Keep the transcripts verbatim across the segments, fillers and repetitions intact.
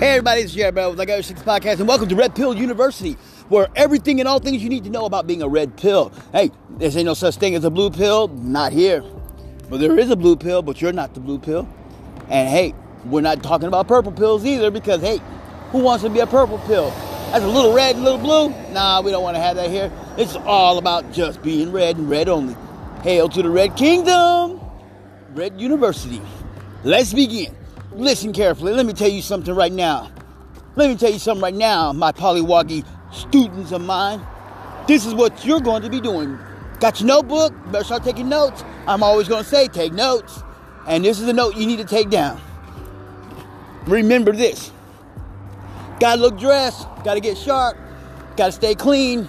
Hey everybody, it's Jared Bro with I Got Your Six Podcast, and welcome to Red Pill University, where everything and all things you need to know about being a red pill. Hey, there's ain't no such thing as a blue pill, not here. But there is a blue pill, but you're not the blue pill. And hey, we're not talking about purple pills either, because hey, who wants to be a purple pill? That's a little red and a little blue. Nah, we don't want to have that here. It's all about just being red and red only. Hail to the Red Kingdom, Red University. Let's begin. Listen carefully. Let me tell you something right now. Let me tell you something right now, my polywoggy students of mine. This is what you're going to be doing. Got your notebook? Better start taking notes. I'm always going to say, take notes. And this is a note you need to take down. Remember this. Got to look dressed. Got to get sharp. Got to stay clean.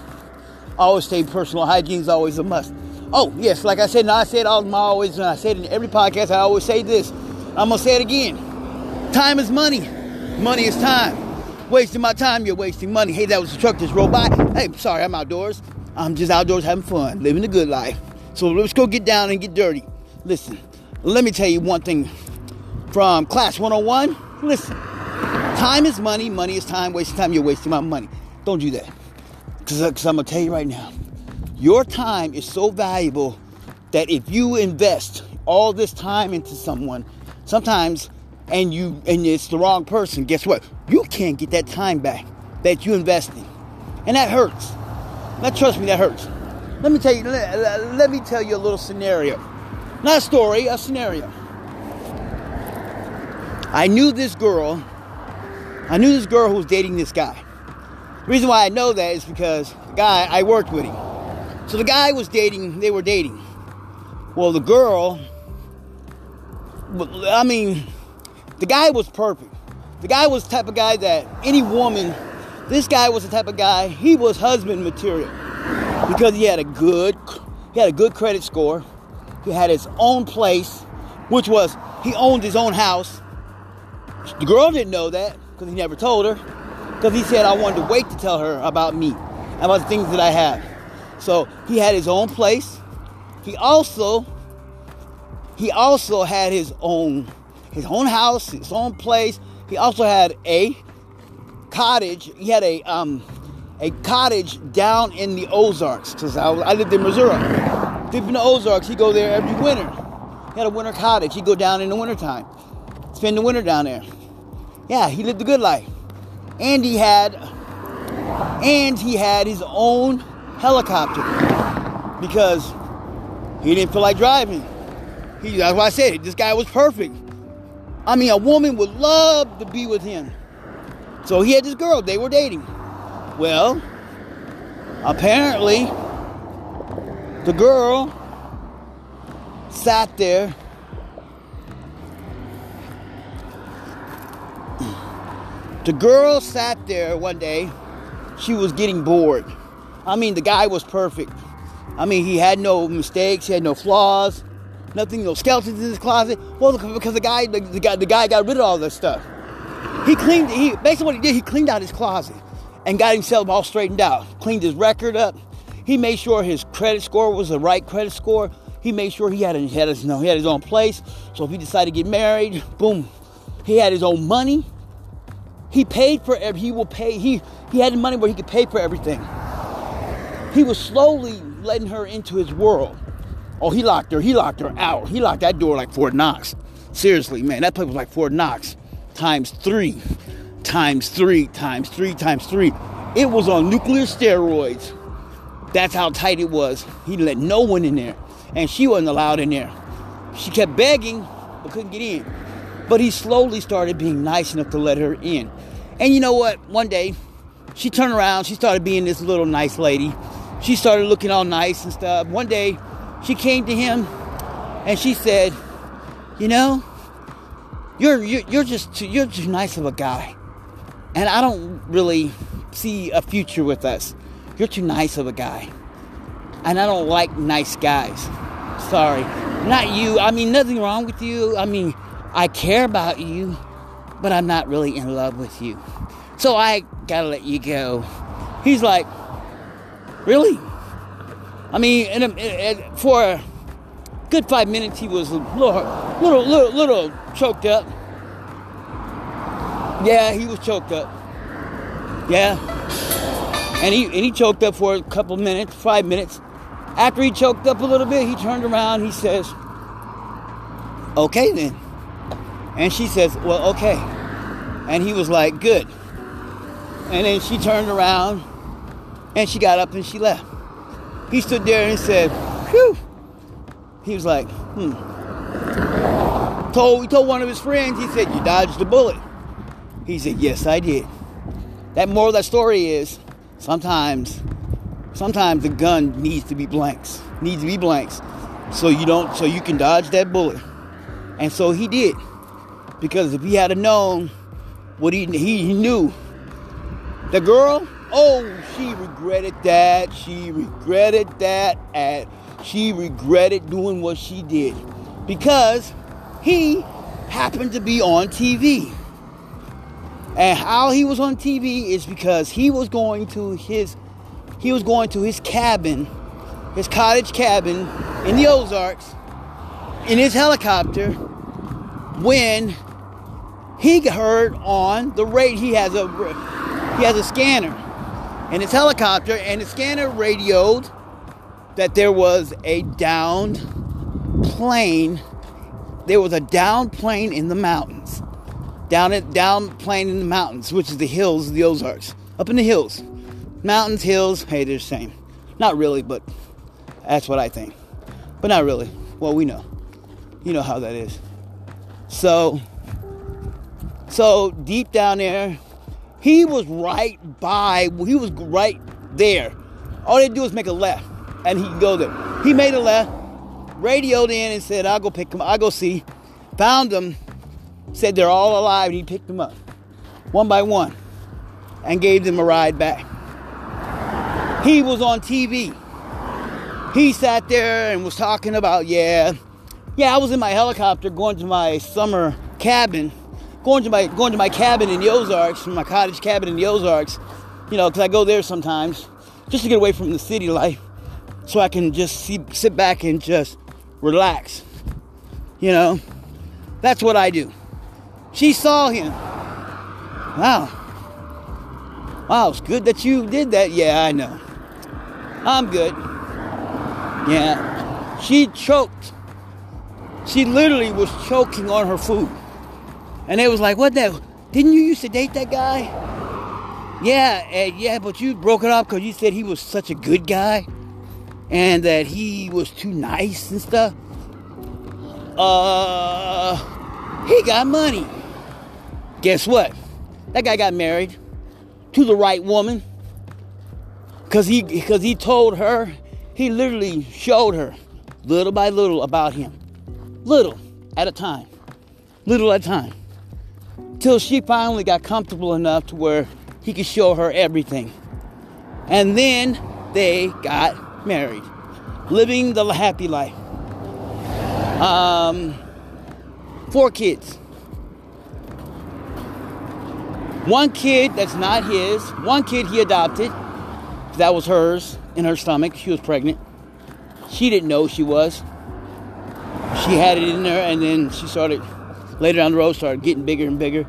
Always stay personal. Hygiene is always a must. Oh, yes. Like I said, and I said all, always, and I said in every podcast, I always say this. I'm going to say it again. Time is money. Money is time. Wasting my time, you're wasting money. Hey, that was the truck just rolled by. Hey, sorry, I'm outdoors. I'm just outdoors having fun, living the good life. So let's go get down and get dirty. Listen, let me tell you one thing from class one oh one. Listen, time is money. Money is time. Wasting time, you're wasting my money. Don't do that. Because I'm going to tell you right now, your time is so valuable that if you invest all this time into someone, sometimes, and you and it's the wrong person, guess what? You can't get that time back that you invested. And that hurts. Now, trust me, that hurts. Let me tell you, let, let me tell you a little scenario. Not a story, a scenario. I knew this girl. I knew this girl who was dating this guy. The reason why I know that is because the guy, I worked with him. So the guy was dating, they were dating. Well, the girl... I mean, the guy was perfect. The guy was the type of guy that any woman, this guy was the type of guy, he was husband material. Because he had a good, he had a good credit score. He had his own place, which was, he owned his own house. The girl didn't know that, because he never told her. Because he said, I wanted to wait to tell her about me, about the things that I have. So, he had his own place. He also... He also had his own, his own house, his own place. He also had a cottage. He had a um, a cottage down in the Ozarks. Cause I, I lived in Missouri. Deep in the Ozarks, he'd go there every winter. He had a winter cottage. He'd go down in the wintertime, spend the winter down there. Yeah, he lived a good life. And he had, and he had his own helicopter because he didn't feel like driving. He, that's why I said it. This guy was perfect. I mean, a woman would love to be with him. So he had this girl. They were dating. Well, apparently, the girl sat there. The girl sat there one day. She was getting bored. I mean, the guy was perfect. I mean, he had no mistakes. He had no flaws. Nothing, no skeletons in his closet. Well, because the guy, the, the guy, the guy got rid of all this stuff. He cleaned. He basically what he did, he cleaned out his closet and got himself all straightened out. Cleaned his record up. He made sure his credit score was the right credit score. He made sure he had he had his, you know, he had his own place. So if he decided to get married, boom, he had his own money. He paid for every. He will pay. He he had the money where he could pay for everything. He was slowly letting her into his world. Oh, he locked her. He locked her out. He locked that door like Fort Knox. Seriously, man, that place was like Fort Knox times three, times three, times three, times three. It was on nuclear steroids. That's how tight it was. He let no one in there, and she wasn't allowed in there. She kept begging, but couldn't get in. But he slowly started being nice enough to let her in. And you know what? One day, she turned around. She started being this little nice lady. She started looking all nice and stuff. One day, she came to him and she said, you know, you're, you're, you're just too, you're too nice of a guy. And I don't really see a future with us. You're too nice of a guy. And I don't like nice guys. Sorry. Not you. I mean, nothing wrong with you. I mean, I care about you, but I'm not really in love with you. So I gotta let you go. He's like, really? I mean, and, and for a good five minutes, he was a little, little, little, little choked up. Yeah, he was choked up. Yeah. And he and he choked up for a couple minutes, five minutes. After he choked up a little bit, he turned around. He says, okay then. And she says, well, okay. And he was like, good. And then she turned around and she got up and she left. He stood there and said, whew. He was like, hmm. Told, he told one of his friends, he said, you dodged the bullet. He said, yes, I did. That moral of that story is, sometimes, sometimes the gun needs to be blanks, needs to be blanks, so you don't, so you can dodge that bullet. And so he did, because if he had known what he he knew, the girl, oh, she regretted that, she regretted that, and she regretted doing what she did, because he happened to be on T V. And how he was on T V is because he was going to his, he was going to his cabin, his cottage cabin in the Ozarks, in his helicopter, when he heard on the radio, he has a, he has a scanner in his helicopter, and the scanner radioed that there was a downed plane, there was a downed plane in the mountains. Down at down plane in the mountains, which is the hills of the Ozarks. Up in the hills. Mountains, hills, hey, they're the same. Not really, but that's what I think. But not really. Well, we know. You know how that is. So, so deep down there, he was right by, he was right there. All they do is make a left, and he can go there. He made a left, radioed in and said, I'll go pick him, I'll go see. Found him. Said they're all alive, and he picked them up one by one and gave them a ride back. He was on T V. He sat there and was talking about, yeah, yeah, I was in my helicopter going to my summer cabin, going to my going to my cabin in the Ozarks, my cottage cabin in the Ozarks, you know, because I go there sometimes just to get away from the city life so I can just see, sit back and just relax, you know. That's what I do. She saw him. Wow. Wow, it's good that you did that. Yeah, I know. I'm good. Yeah. She choked. She literally was choking on her food. And they was like, what the hell? Didn't you used to date that guy? Yeah, uh, yeah, but you broke it off because you said he was such a good guy and that he was too nice and stuff. Uh... He got money. Guess what? That guy got married to the right woman. Cause he because he told her, he literally showed her little by little about him. Little at a time. Little at a time. Till she finally got comfortable enough to where he could show her everything. And then they got married. Living the happy life. Um Four kids. One kid that's not his. One kid he adopted. That was hers in her stomach. She was pregnant. She didn't know she was. She had it in there, and then she started, later down the road, started getting bigger and bigger.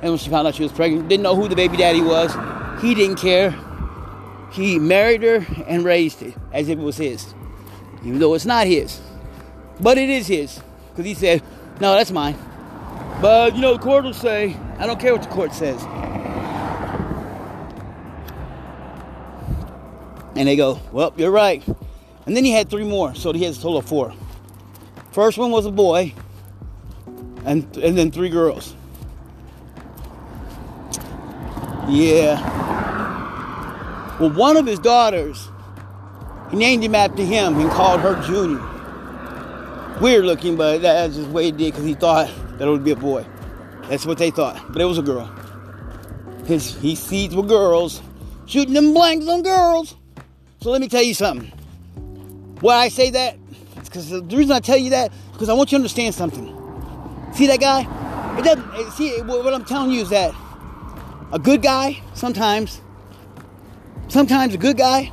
And when she found out she was pregnant, didn't know who the baby daddy was. He didn't care. He married her and raised it as if it was his. Even though it's not his. But it is his. Because he said, no, that's mine. But, you know, the court will say, I don't care what the court says. And they go, well, you're right. And then he had three more, so he has a total of four. First one was a boy, and and then three girls. Yeah. Well, one of his daughters, he named him after him and called her Junior. Weird looking, but that's just the way it did, because he thought that it would be a boy. That's what they thought, but it was a girl. His his seeds were girls, shooting them blanks on girls. So let me tell you something. Why I say that, because the reason I tell you that, because I want you to understand something. See that guy? It doesn't. See what I'm telling you is that a good guy sometimes, sometimes a good guy.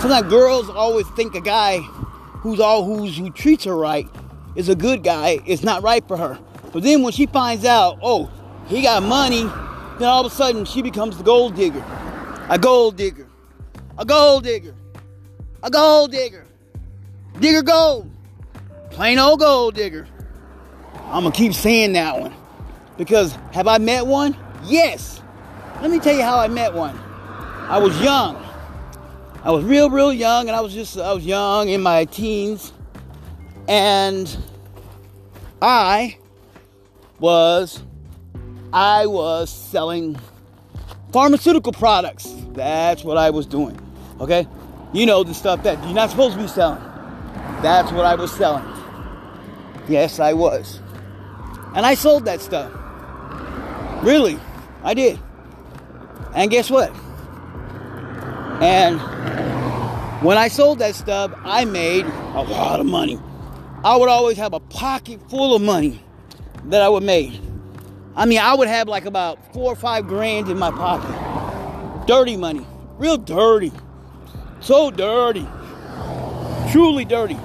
Sometimes girls always think a guy who's all who's who treats her right is a good guy, it's not right for her. But then when she finds out, oh, he got money, then all of a sudden she becomes the gold digger. A gold digger. A gold digger. A gold digger. Digger gold. Plain old gold digger. I'm going to keep saying that one. Because have I met one? Yes. Let me tell you how I met one. I was young. I was real, real young. And I was just, I was young in my teens. And I was, I was selling pharmaceutical products. That's what I was doing. Okay? You know, the stuff that you're not supposed to be selling. That's what I was selling. Yes, I was. And I sold that stuff. Really, I did. And guess what? And when I sold that stuff, I made a lot of money. I would always have a pocket full of money that I would make. I mean, I would have like about four or five grand in my pocket. Dirty money. Real dirty. So dirty. Truly dirty.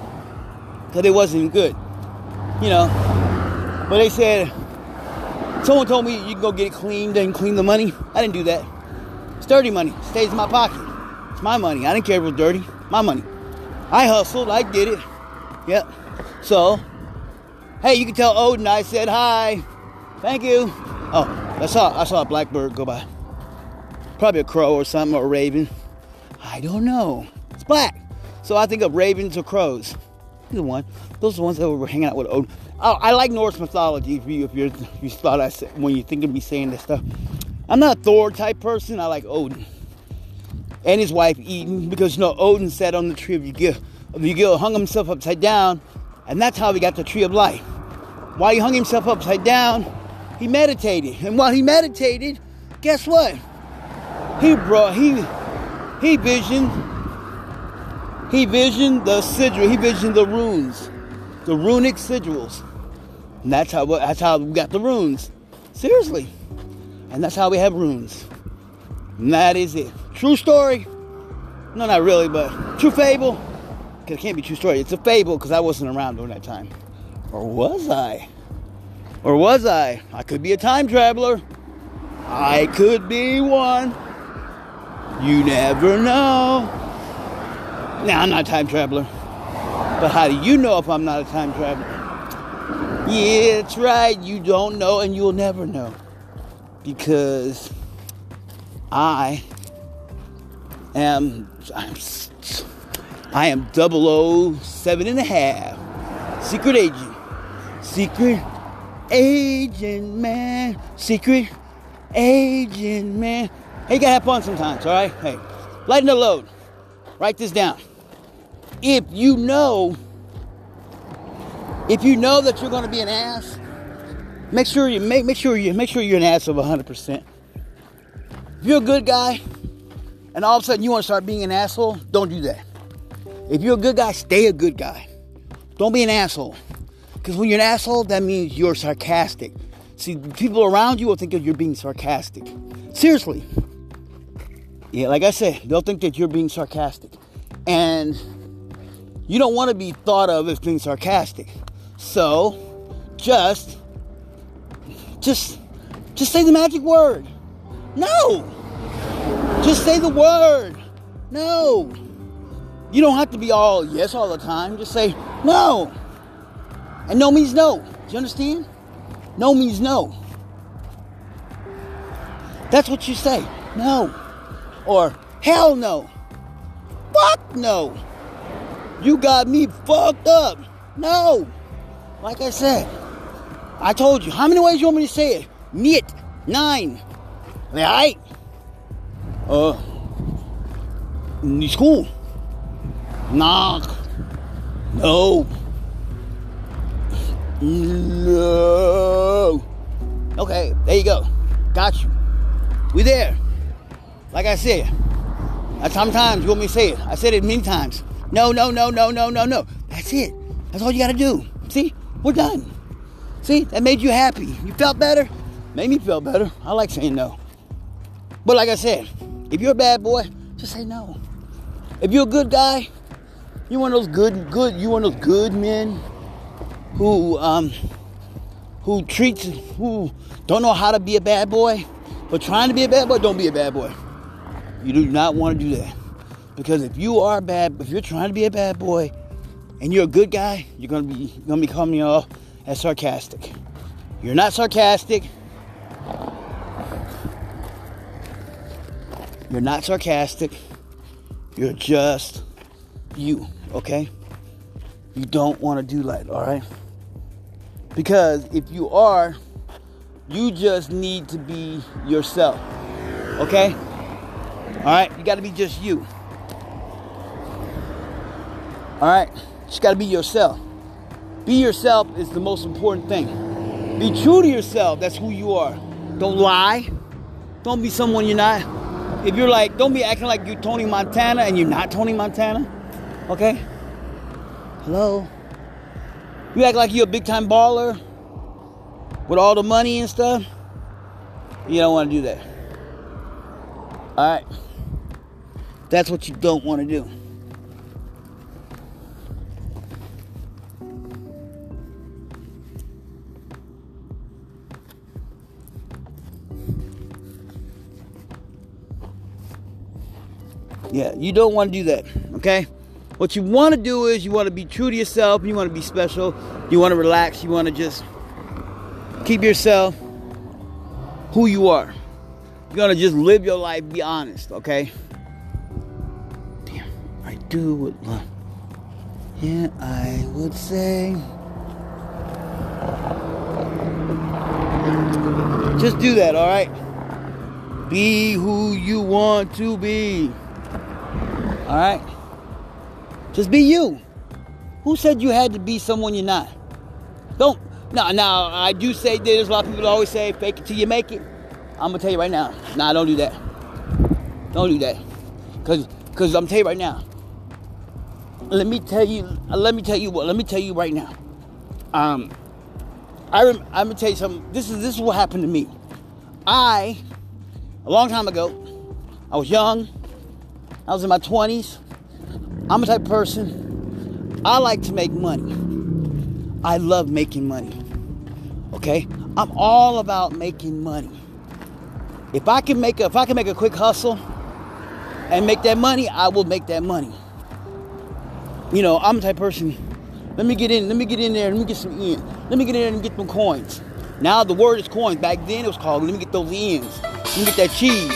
Because it wasn't good. You know. But they said, someone told me you can go get it cleaned and clean the money. I didn't do that. It's dirty money. It stays in my pocket. It's my money. I didn't care if it was dirty. My money. I hustled. I did it. Yep. So, hey, you can tell Odin I said hi. Thank you. Oh, I saw, I saw a blackbird go by. Probably a crow or something, or a raven. I don't know. It's black. So I think of ravens or crows. Either one. Those are the ones that were hanging out with Odin. I, I like Norse mythology, if you, if you're, if you thought I said, when you think of me saying this stuff. I'm not a Thor type person. I like Odin. And his wife, Eden. Because, you know, Odin sat on the tree of Ygil, of Ygil, hung himself upside down. And that's how he got the tree of life. While he hung himself upside down, he meditated. And while he meditated, guess what? He brought, he, he visioned, he visioned the sigil, he visioned the runes, the runic sigils. And that's how, that's how we got the runes. Seriously. And that's how we have runes. And that is it. True story. No, not really, but true fable. Because it can't be true story. It's a fable because I wasn't around during that time. Or was I? Or was I? I could be a time traveler. I could be one. You never know. Now, I'm not a time traveler. But how do you know if I'm not a time traveler? Yeah, that's right. You don't know and you'll never know. Because I am... I'm... I am double oh seven and a half. Secret agent. Secret agent, man. Secret agent, man. Hey, you gotta have fun sometimes, all right? Hey, lighten the load. Write this down. If you know, if you know that you're gonna be an ass, make sure you make make sure you make sure you're an ass of one hundred percent. If you're a good guy, and all of a sudden you wanna start being an asshole, don't do that. If you're a good guy, stay a good guy. Don't be an asshole. Because when you're an asshole, that means you're sarcastic. See, people around you will think that you're being sarcastic. Seriously. Yeah, like I said, they'll think that you're being sarcastic. And you don't want to be thought of as being sarcastic. So, just, just, just say the magic word. No! Just say the word. No! You don't have to be all yes all the time. Just say no. And no means no. Do you understand? No means no. That's what you say. No. Or hell no. Fuck no. You got me fucked up. No. Like I said, I told you. How many ways you want me to say it? Niet. Nine. Right? Uh. It's cool. Knock. No. No. Okay, there you go. Got you. We there. Like I said, sometimes you want me to say it. I said it many times. No, no, no, no, no, no, no. That's it. That's all you got to do. See? We're done. See? That made you happy. You felt better? Made me feel better. I like saying no. But like I said, if you're a bad boy, just say no. If you're a good guy, you one of those good, good. You one of those good men who um, who treats, who don't know how to be a bad boy, but trying to be a bad boy, don't be a bad boy. You do not want to do that. Because if you are bad, if you're trying to be a bad boy and you're a good guy, you're going to be you're gonna be coming off as sarcastic. You're not sarcastic. You're not sarcastic. You're just you, okay? You don't want to do that, all right? Because if you are, you just need to be yourself, okay? All right, you got to be just you. All right, just got to be yourself. Be yourself is the most important thing. Be true to yourself. That's who you are. Don't lie. Don't be someone you're not. If you're like, don't be acting like you're Tony Montana and you're not Tony Montana. Okay? Hello? You act like you're a big-time baller with all the money and stuff. You don't want to do that. All right? That's what you don't want to do. Yeah, you don't want to do that, okay? What you want to do is you want to be true to yourself. You want to be special. You want to relax. You want to just keep yourself who you are. You're going to just live your life. Be honest, okay? Damn, I do what love. Yeah, I would say. Just do that, all right? Be who you want to be. All right? Just be you. Who said you had to be someone you're not? Don't. Now, now I do say there's a lot of people that always say, fake it till you make it. I'm going to tell you right now. Nah, don't do that. Don't do that. Because because I'm telling you right now. Let me tell you. Let me tell you what. Let me tell you right now. Um, I rem- I'm going to tell you something. This is, this is what happened to me. I, a long time ago, I was young. I was in my twenties. I'm a type of person, I like to make money. I love making money, okay? I'm all about making money. If I can make a, if I can make a quick hustle and make that money, I will make that money. You know, I'm a type of person, let me get in, let me get in there, let me get some ends. Let me get in there and get some coins. Now the word is coins. Back then it was called, let me get those ends. Let me get that cheese.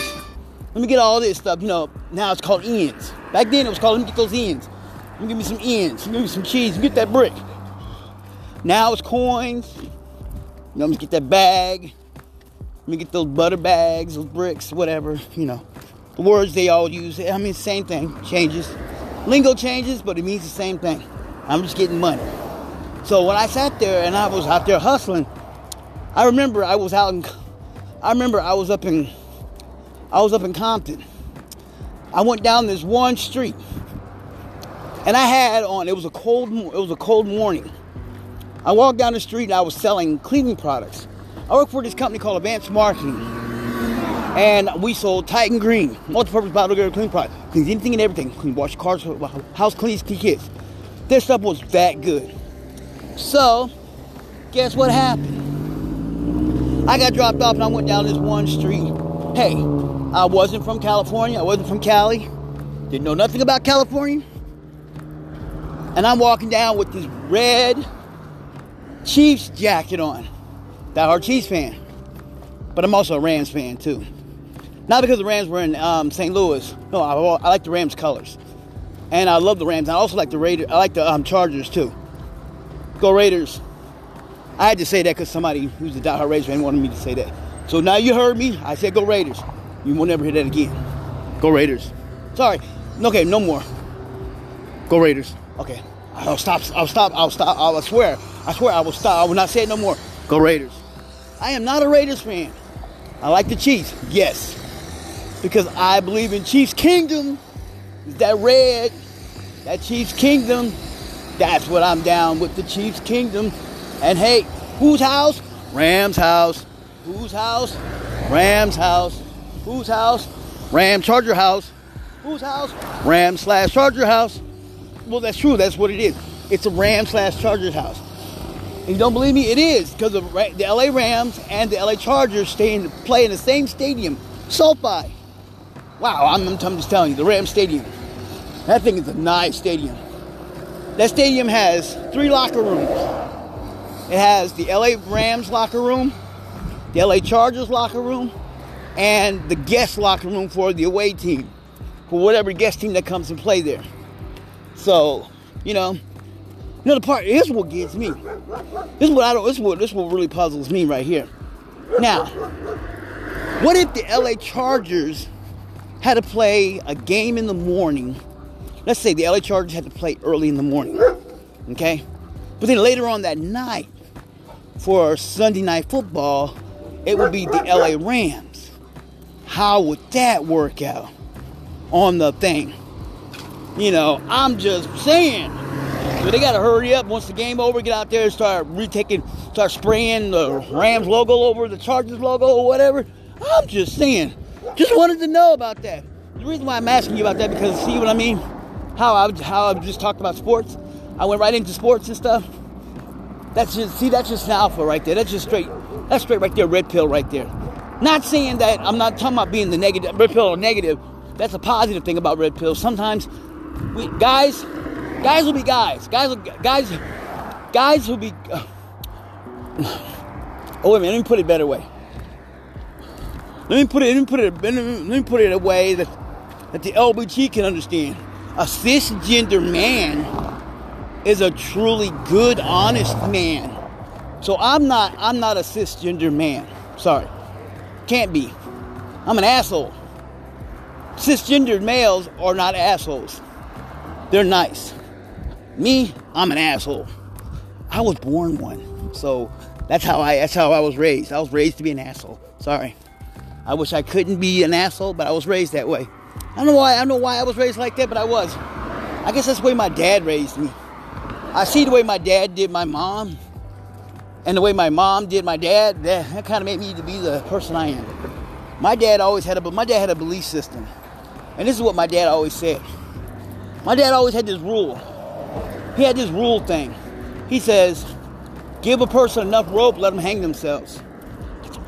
Let me get all this stuff, you know, now it's called ends. Back then it was called, let me get those ends. Let me give me some ends, let me give me some cheese, let me get that brick. Now it's coins, you know, let me get that bag. Let me get those butter bags, those bricks, whatever, you know. The words they all use, I mean, same thing, changes. Lingo changes, but it means the same thing. I'm just getting money. So when I sat there and I was out there hustling, I remember I was out in, I remember I was up in, I was up in Compton. I went down this one street, and I had on. It was a cold. It was a cold morning. I walked down the street, and I was selling cleaning products. I worked for this company called Advanced Marketing, and we sold Titan Green, multi-purpose bottle girl cleaning products. Cleans anything and everything. Clean, wash cars, house cleans, clean kids. This stuff was that good. So, guess what happened? I got dropped off, and I went down this one street. Hey, I wasn't from California. I wasn't from Cali. Didn't know nothing about California. And I'm walking down with this red Chiefs jacket on. Diehard Chiefs fan. But I'm also a Rams fan, too. Not because the Rams were in um, Saint Louis. No, I, I like the Rams colors. And I love the Rams. I also like the Raiders. I like the um, Chargers, too. Go Raiders. I had to say that because somebody who's a diehard Raiders fan wanted me to say that. So now you heard me. I said go Raiders. You won't ever hear that again. Go Raiders. Sorry. Okay, no more. Go Raiders. Okay. I'll stop. I'll stop. I'll stop. I'll swear. I swear I will stop. I will not say it no more. Go Raiders. I am not a Raiders fan. I like the Chiefs. Yes. Because I believe in Chiefs Kingdom. That red. That Chiefs Kingdom. That's what I'm down with. The Chiefs Kingdom. And hey, whose house? Rams house. Whose house? Ram's house. Whose house? Ram Charger house. Whose house? Ram slash Charger house. Well, that's true. That's what it is. It's a Ram slash Charger's house. If you don't believe me, it is, because the L A Rams and the L A Chargers stay in, play in the same stadium, SoFi. Wow, I'm, I'm just telling you, the Rams Stadium. That thing is a nice stadium. That stadium has three locker rooms. It has the L A Rams locker room, the L A Chargers locker room, and the guest locker room for the away team, for whatever guest team that comes and play there. So, you know, another part, here's what gets me. This is what I don't, this is what, this is what really puzzles me right here. Now, what if the L A Chargers had to play a game in the morning? Let's say the L A Chargers had to play early in the morning, okay? But then later on that night, for Sunday night football, it would be the L A Rams. How would that work out on the thing? You know, I'm just saying. But they got to hurry up once the game over, get out there and start retaking, start spraying the Rams logo over the Chargers logo or whatever. I'm just saying. Just wanted to know about that. The reason why I'm asking you about that, because see what I mean? How I, how I just talked about sports. I went right into sports and stuff. That's just, see, that's just an alpha right there. That's just straight, that's straight right there, red pill right there. Not saying that, I'm not talking about being the negative, red pill or negative. That's a positive thing about red pill. Sometimes, we, guys, guys will be guys. Guys will, guys, guys will be, uh, oh wait a minute, let me put it a better way. Let me put it, let me put it, let me put it in a way that, that the L B G can understand. A cisgender man is a truly good, honest man. So I'm not, I'm not a cisgender man. Sorry. Can't be. I'm an asshole. Cisgendered males are not assholes. They're nice. Me, I'm an asshole. I was born one. So that's how I, that's how I was raised. I was raised to be an asshole. Sorry. I wish I couldn't be an asshole, but I was raised that way. I don't know why, I don't know why I was raised like that, but I was. I guess that's the way my dad raised me. I see the way my dad did my mom, and the way my mom did my dad. That, that kind of made me to be the person I am. My dad always had a, my dad had a belief system, and this is what my dad always said. My dad always had this rule. He had this rule thing. He says, "Give a person enough rope, let them hang themselves."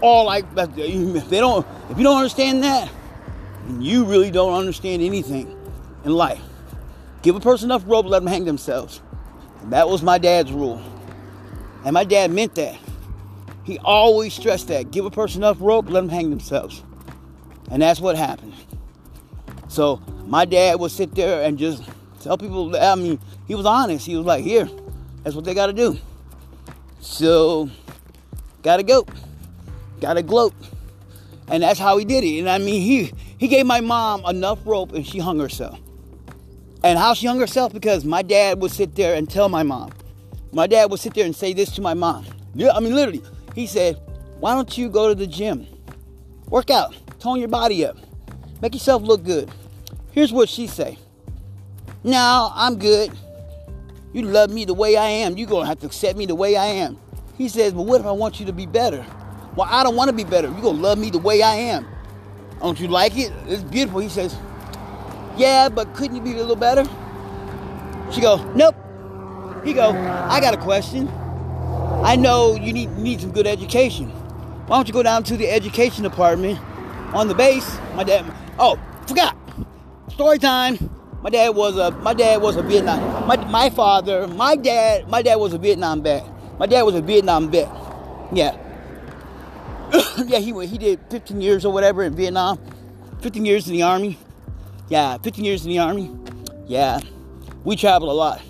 All like, if they don't, if you don't understand that, then you really don't understand anything in life. Give a person enough rope, let them hang themselves. And that was my dad's rule, and my dad meant that. He always stressed that: give a person enough rope, let them hang themselves. And that's what happened. So my dad would sit there and just tell people. I mean, he was honest. He was like, "Here, that's what they got to do. So, gotta go." Gotta gloat. And that's how he did it. And I mean, he he gave my mom enough rope and she hung herself. And how she hung herself? Because my dad would sit there and tell my mom. My dad would sit there and say this to my mom. Yeah, I mean, literally. He said, "Why don't you go to the gym? Work out. Tone your body up. Make yourself look good." Here's what she say. "No, I'm good. You love me the way I am. You're going to have to accept me the way I am." He says, "Well, what if I want you to be better?" "Well, I don't want to be better. You're going to love me the way I am. Don't you like it? It's beautiful." He says, "Yeah, but couldn't you be a little better?" She go, "Nope." He go, "I got a question. I know you need need some good education. Why don't you go down to the education department on the base?" My dad, oh, forgot. Story time. My dad was a, my dad was a Vietnam, my, my father, my dad, my dad was a Vietnam vet. My dad was a Vietnam vet. Yeah. Yeah, he went, he did fifteen years or whatever in Vietnam. fifteen years in the Army. Yeah, fifteen years in the Army. Yeah, we traveled a lot.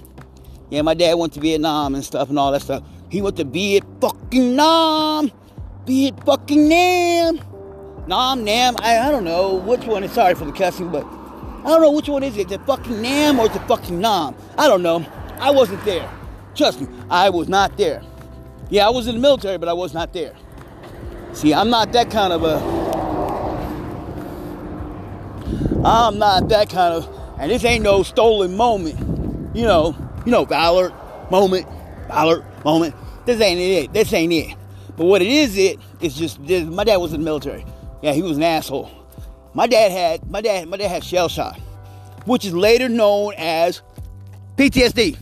Yeah, my dad went to Vietnam and stuff and all that stuff. He went to Viet fucking Nam. Viet fucking Nam. Nam, Nam. I, I don't know which one. Sorry for the cussing, but I don't know which one is it. Is it fucking Nam or is it fucking Nam? I don't know. I wasn't there. Trust me, I was not there. Yeah, I was in the military, but I was not there. See, I'm not that kind of a, I'm not that kind of, and this ain't no stolen moment, you know, you know, valor moment, valor moment, this ain't it, this ain't it, but what it is, it, it's just, this, my dad was in the military, yeah, he was an asshole, my dad had, my dad, my dad had shell shock, which is later known as P T S D,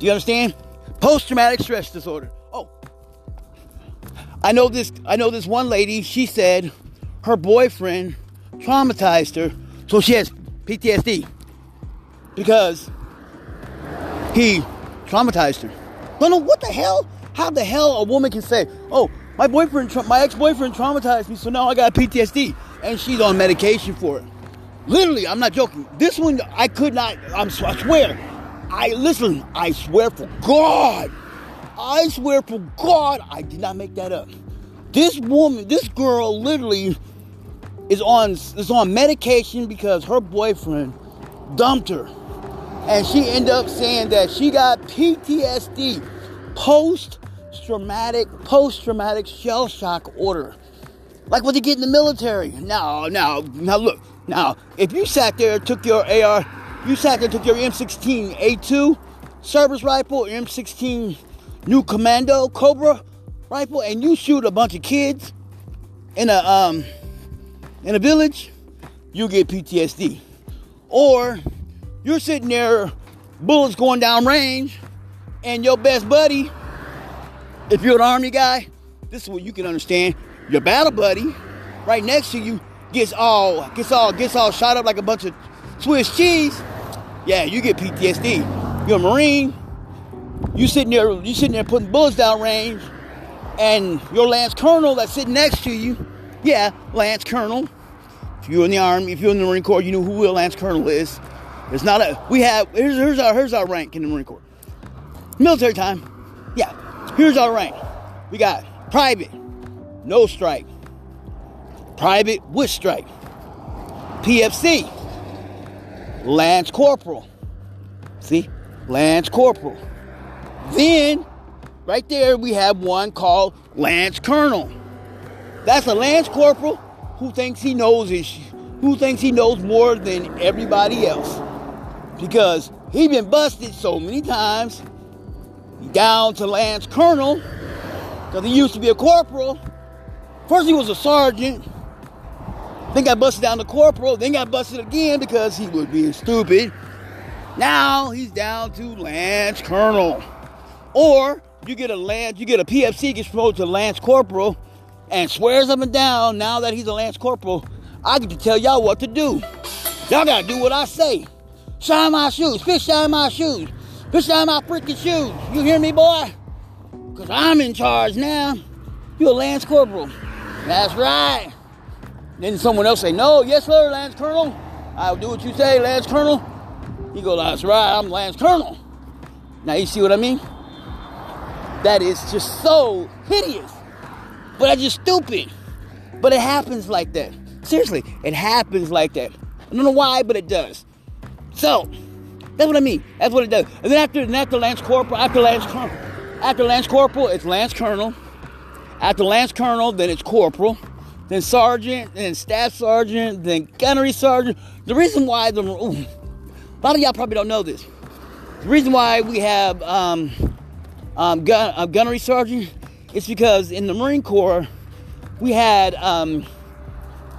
do you understand? Post-traumatic stress disorder. Oh, I know this. I know this one lady. She said her boyfriend traumatized her, so she has P T S D because he traumatized her. No, no, what the hell? How the hell a woman can say, "Oh, my boyfriend, my ex-boyfriend traumatized me, so now I got P T S D," and she's on medication for it. Literally, I'm not joking. This one, I could not. I'm, I swear. I listen. I swear for God. I swear for God, I did not make that up. This woman, this girl, literally is on is on medication because her boyfriend dumped her, and she ended up saying that she got P T S D, post traumatic post traumatic shell shock order, like what they get in the military. Now, now, now, look. Now, if you sat there, took your A R, you sat there, took your M sixteen A two service rifle, M sixteen new commando Cobra rifle, and you shoot a bunch of kids in a um in a village, you get P T S D. Or you're sitting there, bullets going down range, and your best buddy, if you're an Army guy, this is what you can understand, your battle buddy right next to you gets all gets all gets all shot up like a bunch of Swiss cheese. Yeah, you get P T S D. You're a Marine. You sitting there, you sitting there putting bullets down range, and your Lance Colonel that's sitting next to you, yeah, Lance Colonel. If you're in the Army, if you're in the Marine Corps, you know who a Lance Colonel is. There's not a we have here's here's our here's our rank in the Marine Corps. Military time. Yeah, here's our rank. We got private, no strike. Private with strike. P F C. Lance Corporal. See? Lance Corporal. Then, right there, we have one called Lance Colonel. That's a Lance Corporal who thinks he knows his, who thinks he knows more than everybody else. Because he's been busted so many times. He's down to Lance Colonel. Because he used to be a corporal. First he was a sergeant. Then got busted down to corporal. Then got busted again because he was being stupid. Now he's down to Lance Colonel. Or you get a Lance, you get a P F C, gets promoted to Lance Corporal and swears up and down, now that he's a Lance Corporal, I get to tell y'all what to do. Y'all gotta do what I say. Shine my shoes. Fish shine my shoes. Fish shine my freaking shoes. You hear me, boy? Because I'm in charge now. You a Lance Corporal. That's right. Then someone else say, "No, yes, sir, Lance Colonel. I'll do what you say, Lance Colonel." He goes, "That's right, I'm Lance Colonel." Now, you see what I mean? That is just so hideous. But that's just stupid. But it happens like that. Seriously, it happens like that. I don't know why, but it does. So, that's what I mean. That's what it does. And then after, after Lance Corporal, after Lance Colonel, after Lance Corporal, it's Lance Colonel. After Lance Colonel, then it's Corporal. Then sergeant, then staff sergeant, then gunnery sergeant. The reason why the ooh, a lot of y'all probably don't know this. The reason why we have um, um, gun, uh, gunnery sergeant is because in the Marine Corps we had um,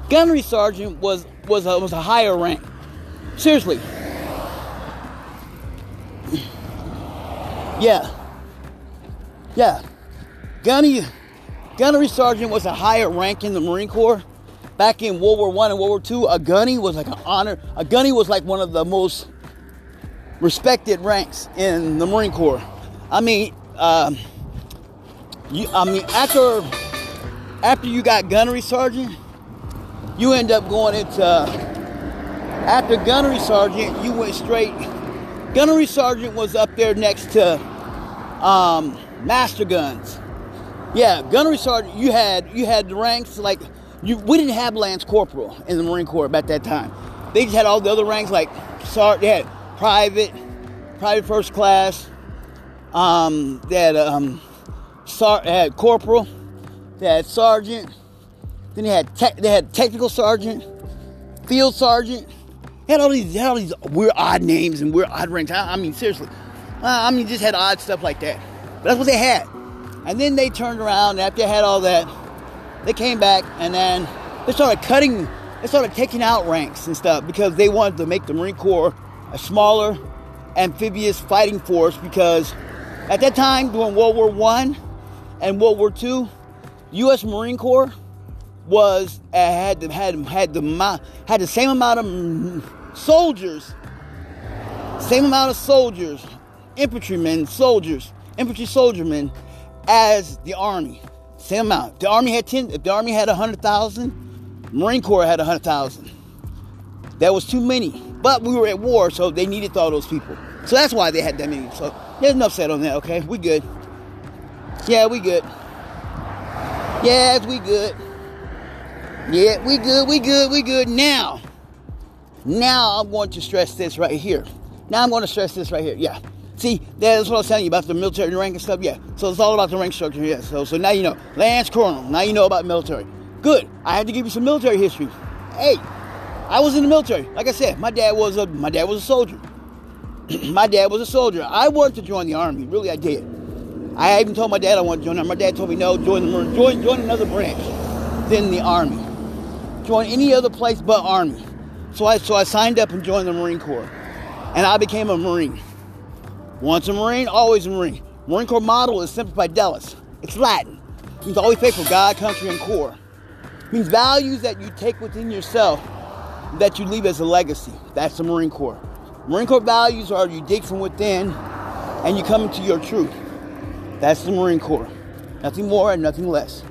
gunnery sergeant was was a, was a higher rank. Seriously, yeah, yeah, gunnery. Gunnery sergeant was a higher rank in the Marine Corps. Back in World War One and World War Two, a gunny was like an honor. A gunny was like one of the most respected ranks in the Marine Corps. I mean, um, you, I mean, after after you got gunnery sergeant, you end up going into after gunnery sergeant, you went straight. Gunnery sergeant was up there next to um, master guns. Yeah, gunnery sergeant, you had you had the ranks like you. We didn't have Lance Corporal in the Marine Corps at that time. They just had all the other ranks like sergeant. They had private, private first class. Um, they had um, sar- they had corporal. They had sergeant. Then they had te- they had technical sergeant, field sergeant. They had all these they had all these weird odd names and weird odd ranks. I, I mean seriously, I mean just had odd stuff like that. But that's what they had. And then they turned around, and after they had all that, they came back, and then they started cutting, they started taking out ranks and stuff because they wanted to make the Marine Corps a smaller, amphibious fighting force because At that time, during World War One and World War Two, U S Marine Corps was uh, had the, had had the had the same amount of soldiers, same amount of soldiers, infantrymen, soldiers, infantry soldiermen, as the Army. Same amount. The Army had ten. If the Army had a hundred thousand, Marine Corps had a hundred thousand. That was too many. But we were at war, so they needed all those people. So that's why they had that many. So there's enough said on that. Okay, we good. Yeah, we good. Yes, we good. Yeah, we good, we good, we good. Now, now I'm going to stress this right here. Now I'm going to stress this right here. Yeah. See, that's what I was telling you about the military rank and stuff. Yeah. So it's all about the rank structure. Yeah. So so now you know. Lance Colonel. Now you know about military. Good. I had to give you some military history. Hey, I was in the military. Like I said, my dad was a my dad was a soldier. my dad was a soldier. I wanted to join the Army. Really, I did. I even told my dad I wanted to join the Army. My dad told me no, join the join join another branch than the Army. Join any other place but Army. So I so I signed up and joined the Marine Corps. And I became a Marine. Once a Marine, always a Marine. Marine Corps motto is simplified Dallas. It's Latin. It means always faithful, God, country, and corps. It means values that you take within yourself that you leave as a legacy. That's the Marine Corps. Marine Corps values are you dig from within and you come into your truth. That's the Marine Corps. Nothing more and nothing less.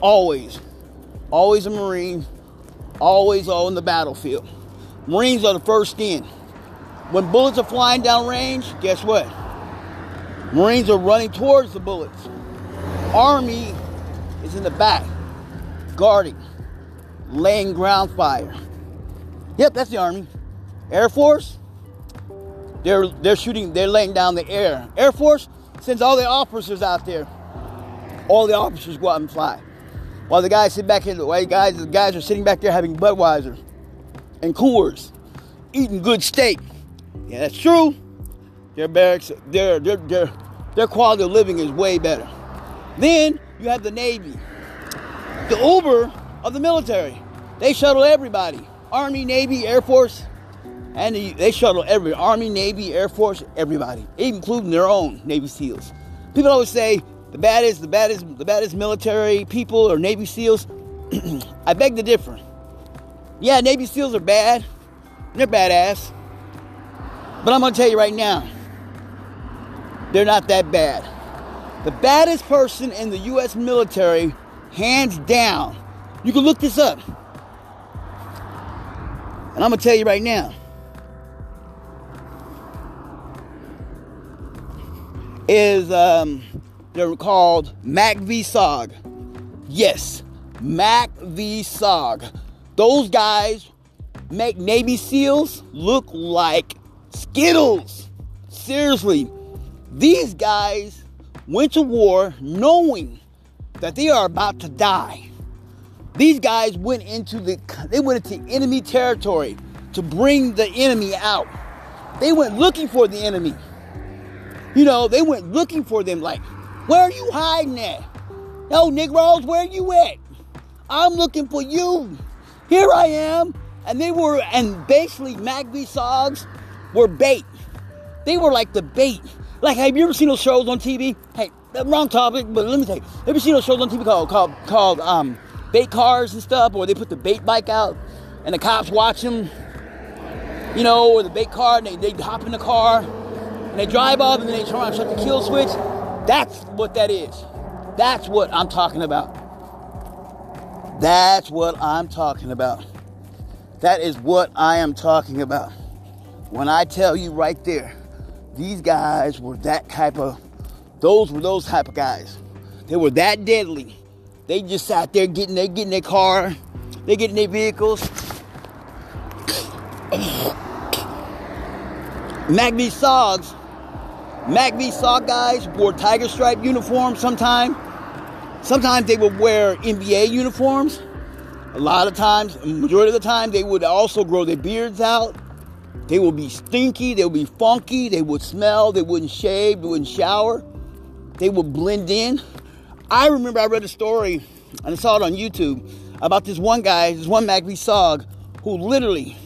Always. Always a Marine. Always all in the battlefield. Marines are the first in. When bullets are flying down range, guess what? Marines are running towards the bullets. Army is in the back, guarding, laying ground fire. Yep, that's the Army. Air Force, they're they're shooting, they're laying down the air. Air Force sends all the officers out there. All the officers go out and fly. While the guys sit back here, the guys, the guys are sitting back there having Budweiser and Coors, eating good steak. Yeah, that's true. Their barracks, their their their their quality of living is way better. Then you have the Navy, the Uber of the military. They shuttle everybody: Army, Navy, Air Force, and the, they shuttle every Army, Navy, Air Force, everybody, including their own Navy SEALs. People always say the baddest, the baddest, the baddest military people are Navy SEALs. I beg to differ. Yeah, Navy SEALs are bad. They're badass. But I'm going to tell you right now, they're not that bad. The baddest person in the U S military, hands down, you can look this up. And I'm going to tell you right now, is um, they're called M A C V S O G. Yes, M A C V S O G. Those guys make Navy SEALs look like Skittles. Seriously, these guys went to war knowing that they are about to die. These guys went into the they went into enemy territory to bring the enemy out. They went looking for the enemy. You know, they went looking for them like, where are you hiding at? No, Negroes, where are you at? I'm looking for you. Here I am. And they were, and basically M A C V S O Gs were bait. They were like the bait. Like, have you ever seen those shows on T V? Hey, wrong topic, but let me tell you. Have you seen those shows on T V called called called um, bait cars and stuff, or they put the bait bike out and the cops watch them, you know, or the bait car, and they, they hop in the car and they drive off and then they turn around and shut the kill switch? That's what that is. That's what I'm talking about. That's what I'm talking about. That is what I am talking about. When I tell you right there, these guys were that type of, those were those type of guys. They were that deadly. They just sat there getting, they getting their car, they getting their vehicles. M A C V S O Gs, M A C V S O G guys wore tiger stripe uniforms sometimes. Sometimes they would wear N B A uniforms. A lot of times, majority of the time, they would also grow their beards out. They would be stinky. They would be funky. They would smell. They wouldn't shave. They wouldn't shower. They would blend in. I remember I read a story, and I saw it on YouTube, about this one guy, this one M A C V S O G, who literally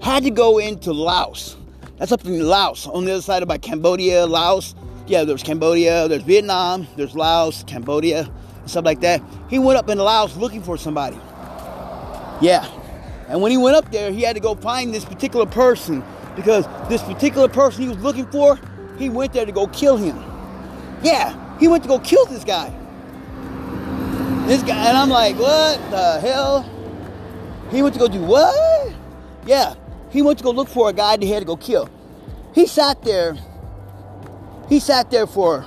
had to go into Laos. That's up in Laos, on the other side of by Cambodia, Laos. yeah, there was Cambodia, there's Vietnam, there's Laos, Cambodia, and stuff like that. He went up in Laos looking for somebody. Yeah. And when he went up there, he had to go find this particular person, because this particular person he was looking for, he went there to go kill him. Yeah, he went to go kill this guy. This guy, and I'm like, what the hell? He went to go do what? Yeah, he went to go look for a guy that he had to go kill. He sat there, he sat there for,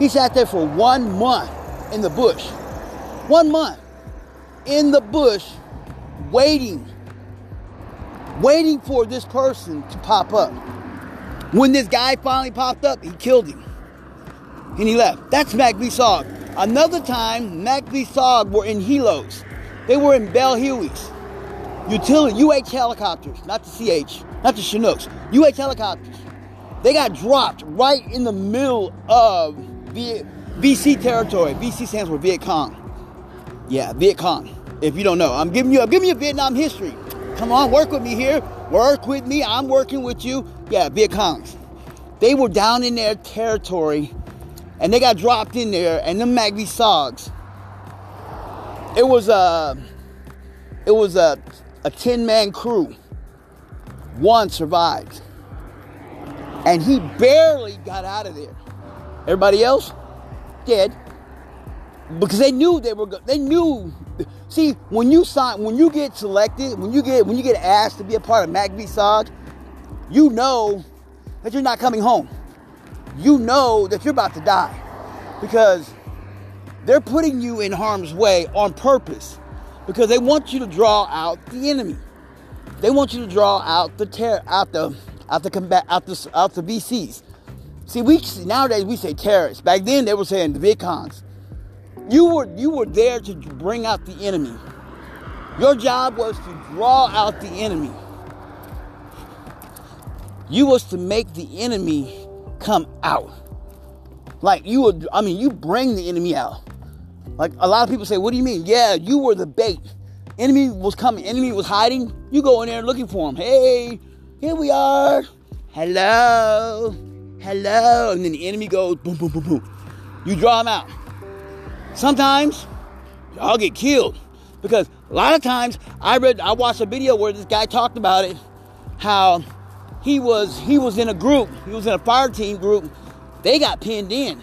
he sat there for one month in the bush. One month in the bush, waiting, waiting for this person to pop up. When this guy finally popped up, he killed him. And he left. That's M A C V-S O G. Another time, M A C V-S O G were in helos. They were in Bell Hueys. Utility, U H helicopters, not the C H, not the Chinooks. U H helicopters. They got dropped right in the middle of V C territory. V C stands for Viet Cong. Yeah, Viet Cong. If you don't know, I'm giving you, I'm giving you Vietnam history. Come on, work with me here. Work with me. I'm working with you. Yeah, Viet Congs. They were down in their territory, and they got dropped in there. And them M A C V-S O Gs. It was a, it was a, a ten-man crew. One survived, and he barely got out of there. Everybody else dead, because they knew they were. They knew. See, when you sign, when you get selected, when you get when you get asked to be a part of M A C V-S O G, you know that you're not coming home. You know that you're about to die, because they're putting you in harm's way on purpose, because they want you to draw out the enemy. They want you to draw out the terror, out the out the combat, out the out the V Cs. See, we nowadays we say terrorists. Back then they were saying the Viet Congs. You were you were there to bring out the enemy. Your job was to draw out the enemy. You was to make the enemy come out. Like you would, I mean, you bring the enemy out. Like a lot of people say, what do you mean? Yeah, you were the bait. Enemy was coming, enemy was hiding. You go in there looking for him. Hey, here we are. Hello, hello. And then the enemy goes boom, boom, boom, boom. You draw him out. Sometimes y'all get killed, because a lot of times I read, I watched a video where this guy talked about it, how he was, he was in a group, he was in a fire team group. They got pinned in.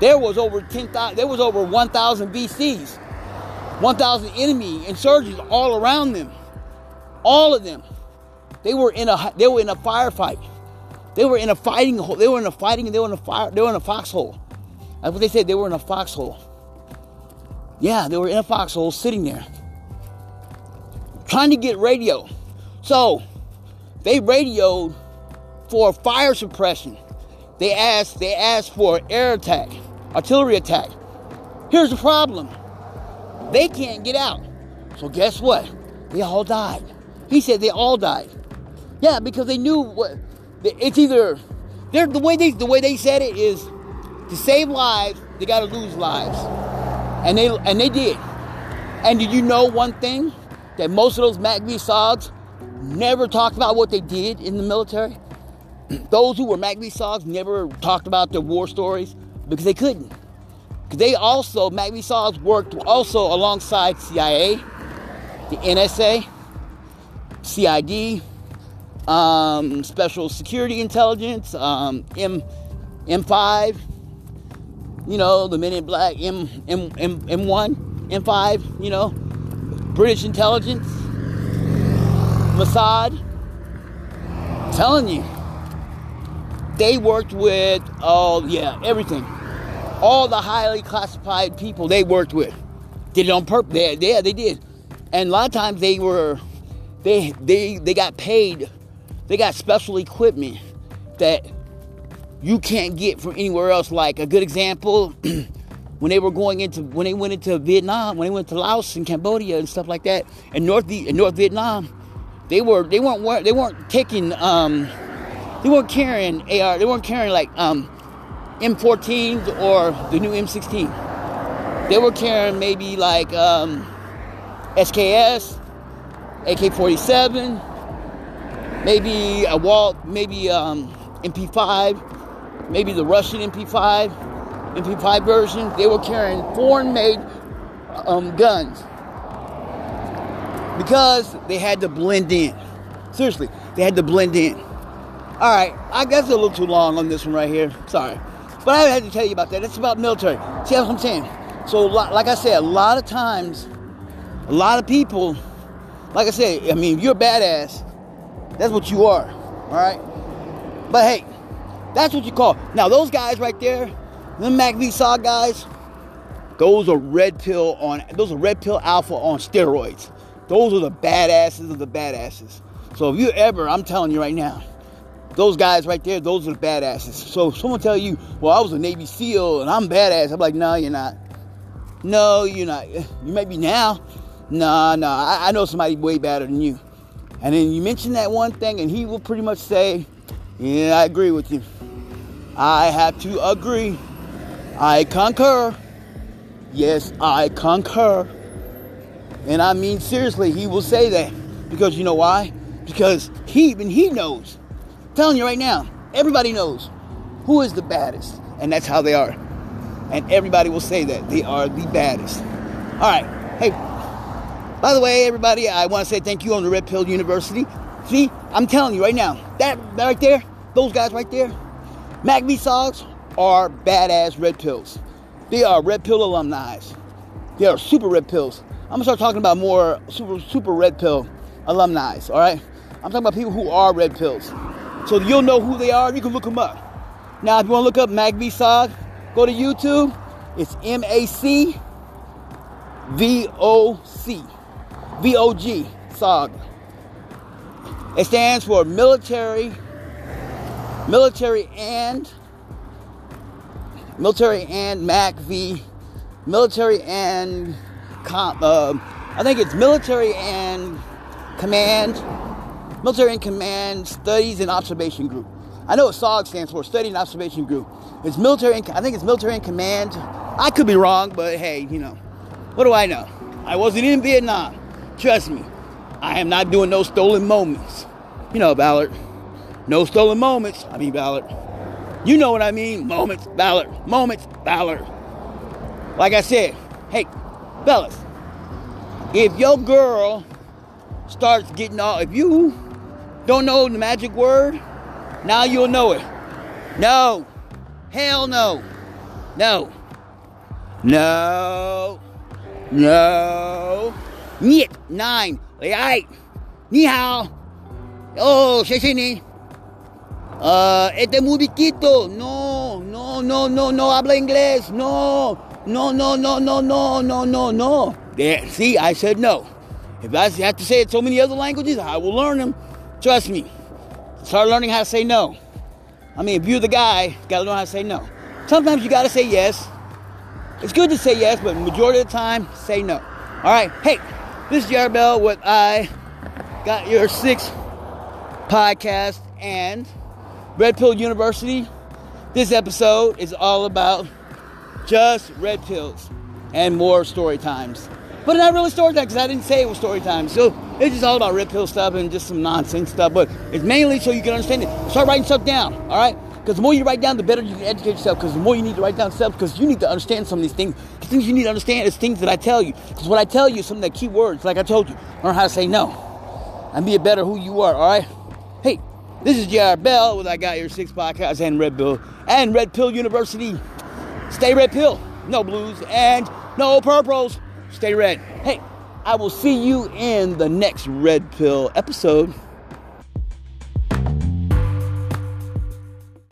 There was over ten thousand, there was over one thousand V Cs, one thousand enemy insurgents all around them, all of them. They were in a, they were in a firefight. They were in a fighting hole. They were in a fighting, and they were in a fire, they were in a foxhole. That's what they said. They were in a foxhole. Yeah, they were in a foxhole sitting there trying to get radio. So they radioed for fire suppression. They asked, they asked for air attack, artillery attack. Here's the problem. They can't get out. So guess what? They all died. He said they all died. Yeah, because they knew what it's either they're the way they the way they said it is, to save lives, they gotta lose lives. And they and they did. And did you know one thing? That most of those M A C V-S O Gs never talked about what they did in the military. Those who were M A C V-S O Gs never talked about their war stories, because they couldn't. Because they also, M A C V-S O Gs worked also alongside C I A, the N S A, C I D, um, Special Security Intelligence, um, M, M5, you know, the Men in Black, M, M, M, M1, M5, you know, British intelligence, Mossad. I'm telling you, they worked with, oh yeah, everything. All the highly classified people they worked with. Did it on purpose. Yeah, they, they did. And a lot of times they were, they, they, they got paid, they got special equipment that you can't get from anywhere else. Like a good example, when they were going into, when they went into Vietnam, when they went to Laos and Cambodia and stuff like that, and North in North Vietnam, they were they weren't they weren't taking um, they weren't carrying A R, they weren't carrying like um, M fourteens or the new M sixteen. They were carrying maybe like um, S K S, A K forty-seven, maybe a Walt, maybe um, M P five. maybe the Russian M P five, M P five version, they were carrying foreign-made um, guns because they had to blend in. Seriously, they had to blend in. All right, I guess a little too long on this one right here. Sorry. But I had to tell you about that. It's about military. See what I'm saying? So, like I said, a lot of times, a lot of people, like I said, I mean, you're a badass. That's what you are, all right? But, hey, that's what you call. Now, those guys right there, the M A C V-S O G guys, those are red pill on, those are red pill alpha on steroids. Those are the badasses of the badasses. So, if you ever, I'm telling you right now, those guys right there, those are the badasses. So, if someone tell you, well, I was a Navy SEAL and I'm badass, I'm like, no, you're not. No, you're not. You may be now. Nah, nah, I, I know somebody way better than you. And then you mention that one thing and he will pretty much say, yeah, I agree with you. I have to agree. I concur. Yes, I concur. And I mean, seriously, he will say that. Because you know why? Because he, even he knows. I'm telling you right now, everybody knows who is the baddest. And that's how they are. And everybody will say that. They are the baddest. All right. Hey, by the way, everybody, I want to say thank you on the Red Pill University. See, I'm telling you right now, that, that right there, those guys right there, M A C V-S O Gs are badass red pills. They are red pill alumni. They are super red pills. I'm going to start talking about more super, super red pill alumni, all right? I'm talking about people who are red pills. So you'll know who they are. You can look them up. Now, if you want to look up M A C V-S O G, go to YouTube. It's M A C V O C. V O G, S O G. It stands for military, military and, military and M A C V, military and, com, uh, I think it's military and command, military and command studies and observation group. I know what S O G stands for, study and observation group. It's military, and, I think it's military and command. I could be wrong, but hey, you know, what do I know? I wasn't in Vietnam. Trust me, I am not doing no stolen moments. You know, Ballard. No stolen moments. I mean, Ballard. You know what I mean. Moments, Ballard. Moments, Ballard. Like I said, hey, fellas, if your girl starts getting all, if you don't know the magic word, now you'll know it. No. Hell no. No. No. No. Niet, nine, eight, ni hao. Oh, sheshini. Uh, este muy chiquito. No, no, no, no, no, habla inglés. No, no, no, no, no, no, no, no, no. There, see, I said no. If I have to say it so many other languages, I will learn them. Trust me. Start learning how to say no. I mean, if you're the guy, you gotta know how to say no. Sometimes you gotta say yes. It's good to say yes, but majority of the time, say no. All right, hey. This is Jared Bell with I Got Your Six Podcast and Red Pill University. This episode is all about just red pills and more story times. But not really story time because I didn't say it was story time. So it's just all about red pill stuff and just some nonsense stuff. But it's mainly so you can understand it. Start writing stuff down, all right? Because the more you write down, the better you can educate yourself. Because the more you need to write down stuff, because you need to understand some of these things. The things you need to understand is things that I tell you. Because what I tell you is some of the key words, like I told you. Learn how to say no. And be a better who you are, all right? Hey, this is Jared Bell with I Got Your Six Podcast and Red Pill. And Red Pill University. Stay red pill. No blues and no purples. Stay red. Hey, I will see you in the next Red Pill episode.